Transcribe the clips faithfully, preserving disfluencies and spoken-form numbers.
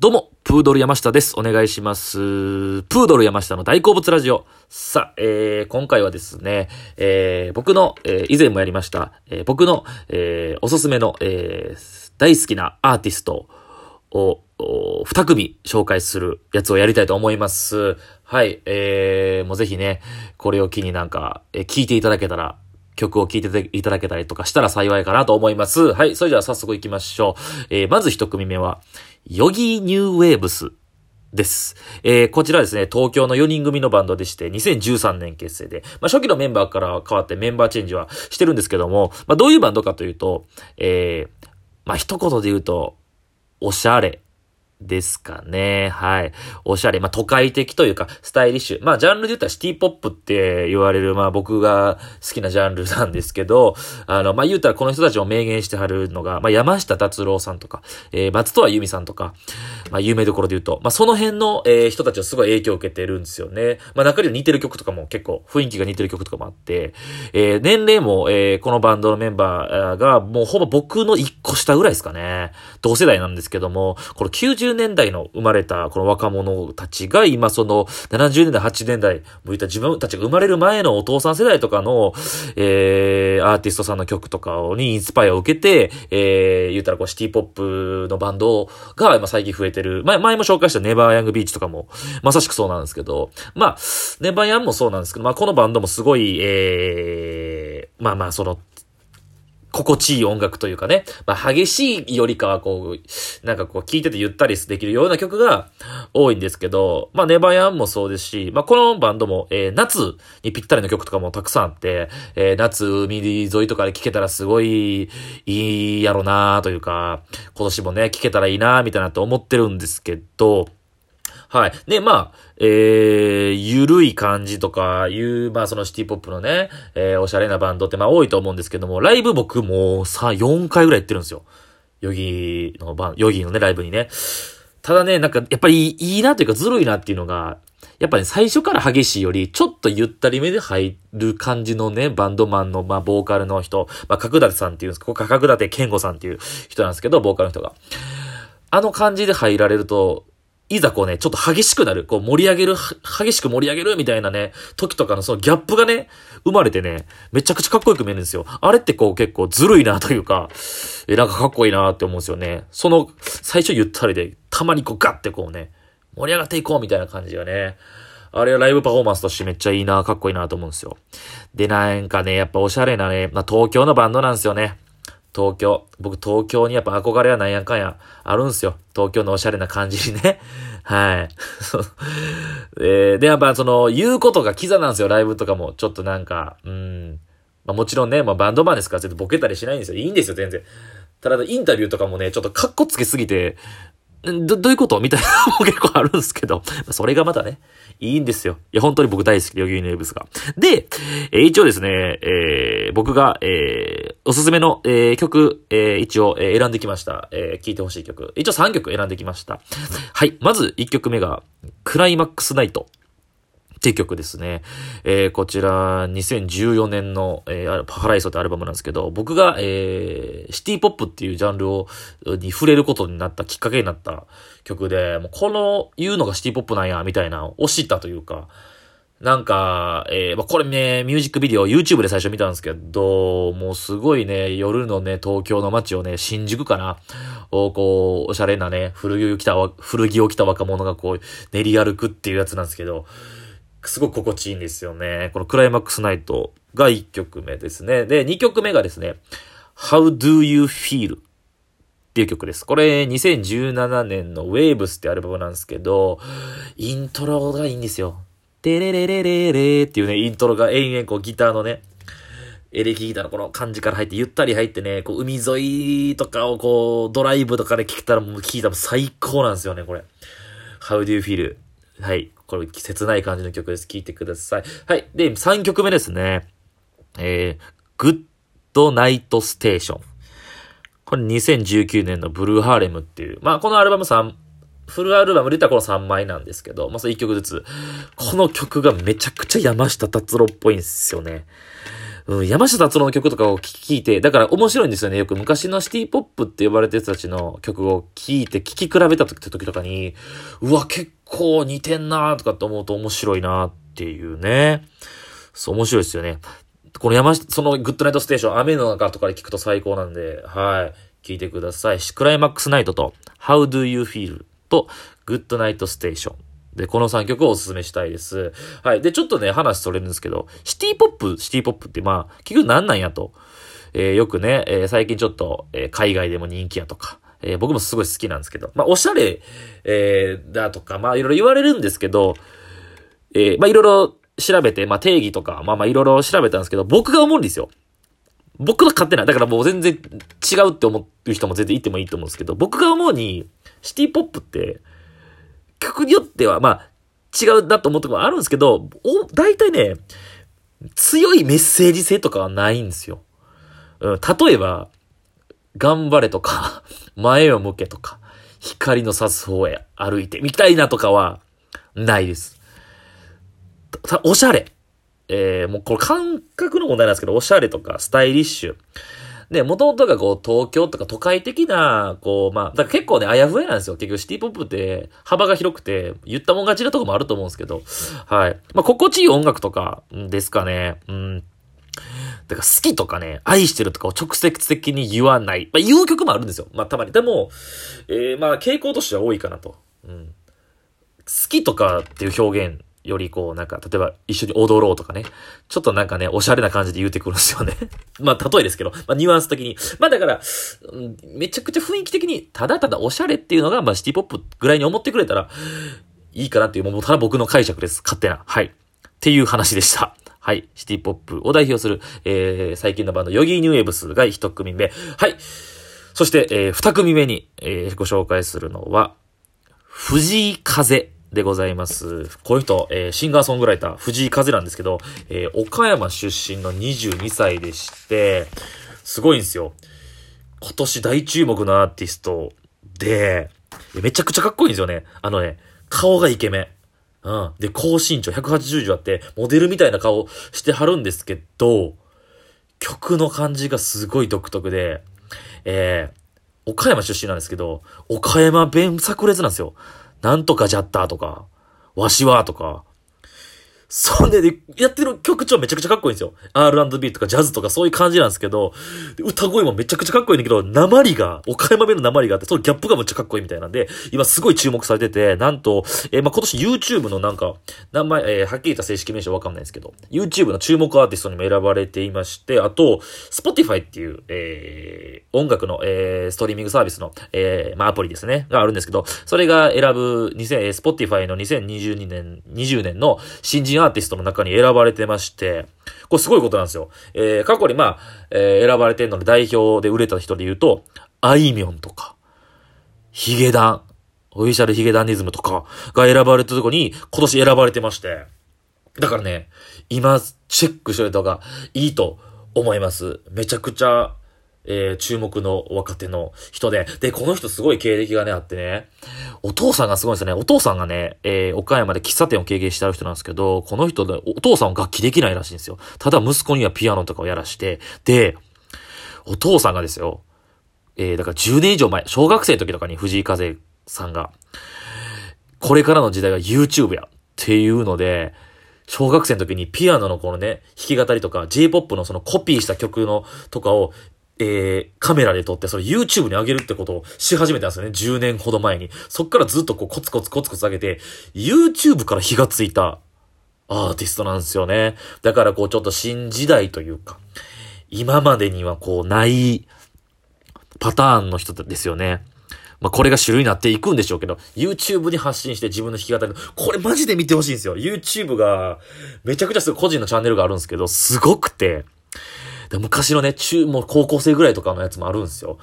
どうもプードル山下です。お願いします。プードル山下の大好物ラジオ。さあ、えー、今回はですね、えー、僕の、えー、以前もやりました、えー、僕の、えー、おすすめの、えー、大好きなアーティストをに組紹介するやつをやりたいと思います。はい、えー、もうぜひねこれを機になんか、えー、聞いていただけたら、曲を聴いていただけたりとかしたら幸いかなと思います。はい。それでは早速行きましょう。えー、まず一組目は、Yogee New Waves です。えー、こちらですね、東京のよにん組のバンドでして、にせんじゅうさんねん結成で、まあ初期のメンバーから変わってメンバーチェンジはしてるんですけども、まあどういうバンドかというと、えー、まあ一言で言うと、おしゃれ。ですかね。はい。おしゃれ。まあ、都会的というか、スタイリッシュ。まあ、ジャンルで言ったらシティポップって言われる、まあ、僕が好きなジャンルなんですけど、あの、まあ、言うたらこの人たちを明言してはるのが、まあ、山下達郎さんとか、えー、松任谷由実さんとか、まあ、有名どころで言うと、まあ、その辺の、えー、人たちをすごい影響を受けてるんですよね。まあ、中に似てる曲とかも結構、雰囲気が似てる曲とかもあって、えー、年齢も、えー、このバンドのメンバーが、もうほぼ僕の一個下ぐらいですかね。同世代なんですけども、このきゅうじゅうねんだいの生まれたこの若者たちが今そのななじゅうねんだいはちじゅうねんだい向いた自分たちが生まれる前のお父さん世代とかの、えー、アーティストさんの曲とかにインスパイアを受けて、えー、言ったらこうシティポップのバンドが今最近増えてる。前、前も紹介したネバーヤングビーチとかもまさしくそうなんですけど、まあネバーヤンもそうなんですけど、まあこのバンドもすごい、えー、まあまあその心地いい音楽というかね、まあ激しいよりかはこう、なんかこう聴いててゆったりできるような曲が多いんですけど、まあネバヤンもそうですし、まあこのバンドも、えー、夏にぴったりの曲とかもたくさんあって、えー、夏海沿いとかで聴けたらすごいいいやろなというか、今年もね聴けたらいいなみたいなと思ってるんですけど、はい。で、まあ、えー、ゆるい感じとかいう、まあそのシティポップのね、えー、おしゃれなバンドってまあ多いと思うんですけども、ライブ僕もさ、よんかいぐらい行ってるんですよ。ヨギのバン、ヨギのね、ライブにね。ただね、なんかやっぱりいいなというかずるいなっていうのが、やっぱり、ね、最初から激しいより、ちょっとゆったりめで入る感じのね、バンドマンの、まあ、ボーカルの人、まあ、角館さんっていうんですけど、角館健吾さんっていう人なんですけど、ボーカルの人が。あの感じで入られると、いざこうね、ちょっと激しくなる、こう盛り上げる、激しく盛り上げるみたいなね、時とかのそのギャップがね、生まれてね、めちゃくちゃかっこよく見えるんですよ。あれってこう結構ずるいなというか、え、なんかかっこいいなって思うんですよね。その、最初ゆったりで、たまにこうガッてこうね、盛り上がっていこうみたいな感じがね、あれはライブパフォーマンスとしてめっちゃいいな、かっこいいなと思うんですよ。で、なんかね、やっぱおしゃれなね、まあ、東京のバンドなんですよね。東京。僕、東京にやっぱ憧れはなんやかんやあるんすよ。東京のおしゃれな感じにね。はい。えー、で、やっぱその、言うことがキザなんですよ。ライブとかも。ちょっとなんか、うん。まあもちろんね、まあバンドマンですから、ちょっとボケたりしないんですよ。いいんですよ、全然。ただ、インタビューとかもね、ちょっとカッコつけすぎて、ど、どういうことみたいなのも結構あるんですけど。それがまだね、いいんですよ。いや、本当に僕大好きで、ヨギーネーブスが。で、えー、一応ですね、えー、僕が、えー、おすすめの、えー、曲、えー、一応、えー、選んできました。えー、聴いてほしい曲。一応さんきょく選んできました。はい。まずいっきょくめが、クライマックスナイト。って曲ですね。えー、こちら、にせんじゅうよねんの、えー、パライソってアルバムなんですけど、僕が、えー、シティポップっていうジャンルを、に触れることになった、きっかけになった曲で、もうこの、言うのがシティポップなんや、みたいな、推したというか、なんか、えー、まあ、これね、ミュージックビデオ、YouTube で最初見たんですけど、もうすごいね、夜のね、東京の街をね、新宿かな、をこう、おしゃれなね、古着を着た、古着を着た若者がこう、練り歩くっていうやつなんですけど、すごく心地いいんですよね。このクライマックスナイトがいっきょくめですね。で、にきょくめがですね、How Do You Feel っていう曲です。これにせんじゅうななねんの Waves ってアルバムなんですけど、イントロがいいんですよ。テレレレレレっていうね、イントロが延々こうギターのね、エレキギターのこの感じから入って、ゆったり入ってね、こう海沿いとかをこうドライブとかで聴いたらもう聴いたら最高なんですよね、これ。How Do You Feel。はい。これ、切ない感じの曲です。聴いてください。はい。で、さんきょくめですね。えー、Good Night Station。これにせんじゅうきゅうねんのブルーハーレムっていう。まあ、このアルバムさん、フルアルバムで言ったらこのさんまいなんですけど、まあ、それいっきょくずつ。この曲がめちゃくちゃ山下達郎っぽいんですよね。うん、山下達郎の曲とかを聴いて、だから面白いんですよね。よく昔のシティポップって呼ばれた人たちの曲を聴いて、聴き比べた時とかに、うわ、結構似てんなとかって思うと面白いなっていうね。そう、面白いですよね。この山下、そのグッドナイトステーション、雨の中とかで聴くと最高なんで、はい、聴いてください。クライマックスナイトと、How Do You Feel と、Good Night Station。で、このさんきょくをおすすめしたいです。はい。で、ちょっとね、話それるんですけど、シティポップ、シティポップって、まあ、結局何なんやと。えー、よくね、えー、最近ちょっと、えー、海外でも人気やとか、えー、僕もすごい好きなんですけど、まあ、おしゃれ、えー、だとか、まあ、いろいろ言われるんですけど、えー、まあ、いろいろ調べて、まあ、定義とか、まあまあ、いろいろ調べたんですけど、僕が思うんですよ。僕は勝手ない。だからもう全然違うって思う人も全然いてもいいと思うんですけど、僕が思うに、シティポップって、曲によっては、まあ、違うなと思うところもあるんですけど、お、大体ね、強いメッセージ性とかはないんですよ。うん、例えば、頑張れとか、前を向けとか、光の差す方へ歩いてみたいなとかは、ないです。た、おしゃれ。えー、もうこれ感覚の問題なんですけど、おしゃれとか、スタイリッシュ。ね、元々がこう、東京とか都会的な、こう、まあ、だから結構ね、あやふやなんですよ。結局シティポップって幅が広くて、言ったもん勝ちなとこもあると思うんですけど、はい。まあ、心地いい音楽とかですかね。うん。だから好きとかね、愛してるとかを直接的に言わない。まあ、言う曲もあるんですよ。まあ、たまに。でも、えー、まあ、傾向としては多いかなと。うん。好きとかっていう表現。よりこうなんか、例えば一緒に踊ろうとかね。ちょっとなんかね、おしゃれな感じで言うてくるんですよね。まあ例えですけど、まあニュアンス的に。まあだから、うん、めちゃくちゃ雰囲気的に、ただただおしゃれっていうのが、まあシティポップぐらいに思ってくれたら、いいかなっていう、もうただ僕の解釈です。勝手な。はい。っていう話でした。はい。シティポップを代表する、えー、最近のバンド、Yogee New Wavesが一組目。はい。そして、えー、二組目に、えー、ご紹介するのは、藤井風。でございます。こういう人、えー、シンガーソングライター、藤井風なんですけど、えー、岡山出身のにじゅうにさいでして、すごいんですよ。今年大注目のアーティストで、めちゃくちゃかっこいいんですよね。あのね、顔がイケメン。うん。で、高身長ひゃくはちじゅう以上あって、モデルみたいな顔してはるんですけど、曲の感じがすごい独特で、えー、岡山出身なんですけど、岡山弁炸裂なんですよ。なんとかじゃったとか、わしはとか、そんで、ね、やってる曲調めちゃくちゃかっこいいんですよ。アールアンドビー とかジャズとかそういう感じなんですけど、歌声もめちゃくちゃかっこいいんだけど、訛が、岡山弁の訛りがあって、そのギャップがめっちゃかっこいいみたいなんで、今すごい注目されてて、なんと、えー、まあ、今年 YouTube のなんか、名前、えー、はっきり言った正式名称わかんないんですけど、YouTube の注目アーティストにも選ばれていまして、あと、Spotify っていう、えー、音楽の、えー、ストリーミングサービスの、えー、まあ、アプリですね、があるんですけど、それが選ぶ、にせん、Spotify のにせんにじゅうにねん、にじゅうねんの新人アーティストの中に選ばれてまして、これすごいことなんですよ。えー、過去にまあ、えー、選ばれてるので代表で売れた人で言うと、あいみょんとか、ヒゲダン、オフィシャルヒゲダンニズムとかが選ばれたとこに今年選ばれてまして、だからね、今チェックしておいた方がいいと思います。めちゃくちゃ、えー、注目の若手の人で、で、この人すごい経歴がね、あってね、お父さんがすごいんですよね。お父さんがね、えー、岡山で喫茶店を経営してある人なんですけど、この人で、お父さんは楽器できないらしいんですよ。ただ息子にはピアノとかをやらして、で、お父さんがですよ、えー、だからじゅうねん以上前、小学生の時とかに藤井風さんが、これからの時代が YouTube や、っていうので、小学生の時にピアノのこのね、弾き語りとか、J-ポップ のそのコピーした曲の、とかを、えー、カメラで撮って、それ YouTube に上げるってことをし始めたんですよね。じゅうねんほど前に。そっからずっとこうコツコツコツコツ上げて、YouTube から火がついたアーティストなんですよね。だからこうちょっと新時代というか、今までにはこうないパターンの人ですよね。まあ、これが主流になっていくんでしょうけど、YouTube に発信して自分の弾き語り、これマジで見てほしいんですよ。YouTube が、めちゃくちゃすごい個人のチャンネルがあるんですけど、すごくて、昔のね、中、もう高校生ぐらいとかのやつもあるんですよ。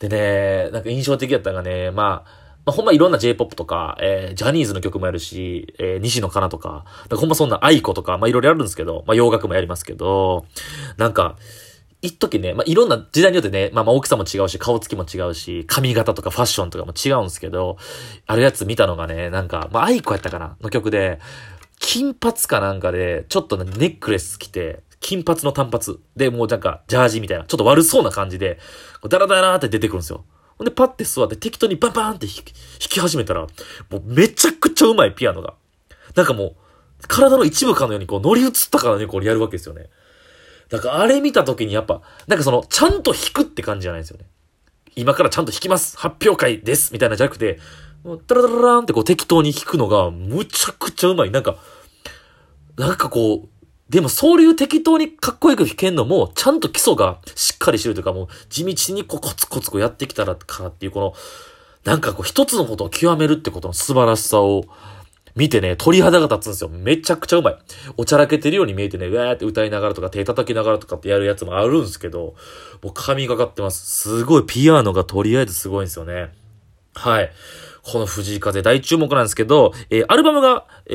でね、なんか印象的だったのがね、まあ、まあ、ほんまいろんな J-ポップ とか、えー、ジャニーズの曲もやるし、えー、西野カナとか、なんかほんまそんな愛子とか、まあいろいろやるんですけど、まあ洋楽もやりますけど、なんか、一時ね、まあいろんな時代によってね、まあまあ大きさも違うし、顔つきも違うし、髪型とかファッションとかも違うんですけど、あるやつ見たのがね、なんか、まあ愛子やったかなの曲で、金髪かなんかで、ちょっとネックレス着て、金髪の短髪で、もうなんかジャージみたいなちょっと悪そうな感じでダラダラーって出てくるんですよ。ほんでパッて座って適当にバンバンって弾き、弾き始めたら、もうめちゃくちゃうまい、ピアノが。なんかもう体の一部かのようにこう乗り移ったかのようにこうやるわけですよね。だからあれ見た時にやっぱ、なんかそのちゃんと弾くって感じじゃないですよね。今からちゃんと弾きます発表会ですみたいなじゃなくて、ダラダラーンってこう適当に弾くのがむちゃくちゃうまい。なんか、なんかこう、でもそういう適当にかっこよく弾けんのも、ちゃんと基礎がしっかりしてるというか、もう地道にこうコツコツこうやってきたらかっていう、この、なんかこう一つのことを極めるってことの素晴らしさを見てね、鳥肌が立つんですよ。めちゃくちゃうまい。おちゃらけてるように見えてね、うわーって歌いながらとか手叩きながらとかってやるやつもあるんですけど、もう神がかってます。すごいピアノがとりあえずすごいんですよね。はい。この藤井風大注目なんですけど、えー、アルバムが、え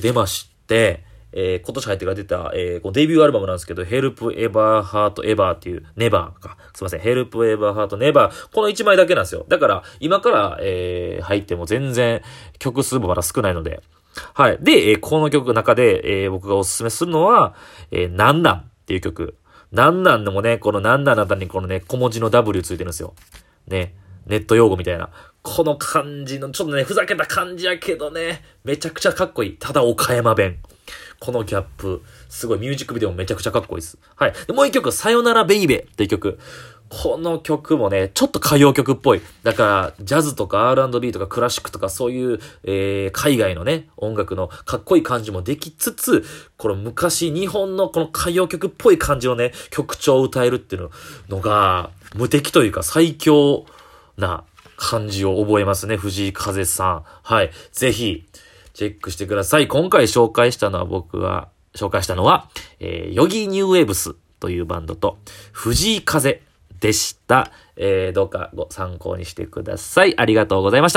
ー、出まして、えー、今年入ってから出た、えー、このデビューアルバムなんですけど、Help Ever Heart Ever っていう、Never か。すいません。Help Ever Heart Never。このいちまいだけなんですよ。だから、今から、えー、入っても全然曲数もまだ少ないので。はい。で、えー、この曲の中で、えー、僕がおすすめするのは、えー、なんなんっていう曲。なんなんでもね、このなんなんのあたりにこのね、小文字の ダブリュー ついてるんですよ。ね。ネット用語みたいな。この感じの、ちょっとね、ふざけた感じやけどね、めちゃくちゃかっこいい。ただ、岡山弁。このギャップ、すごい、ミュージックビデオもめちゃくちゃかっこいいです。はい。でもう一曲、さよならベイベーっていう曲。この曲もね、ちょっと歌謡曲っぽい。だから、ジャズとか アールアンドビー とかクラシックとかそういう、えー、海外のね、音楽のかっこいい感じもできつつ、この昔、日本のこの歌謡曲っぽい感じのね、曲調を歌えるっていうのが、無敵というか最強な感じを覚えますね、藤井風さん。はい。ぜひ、チェックしてください。今回紹介したのは僕が紹介したのは、えー、Yogee New Waves というバンドと藤井風でした。えー、どうかご参考にしてください。ありがとうございました。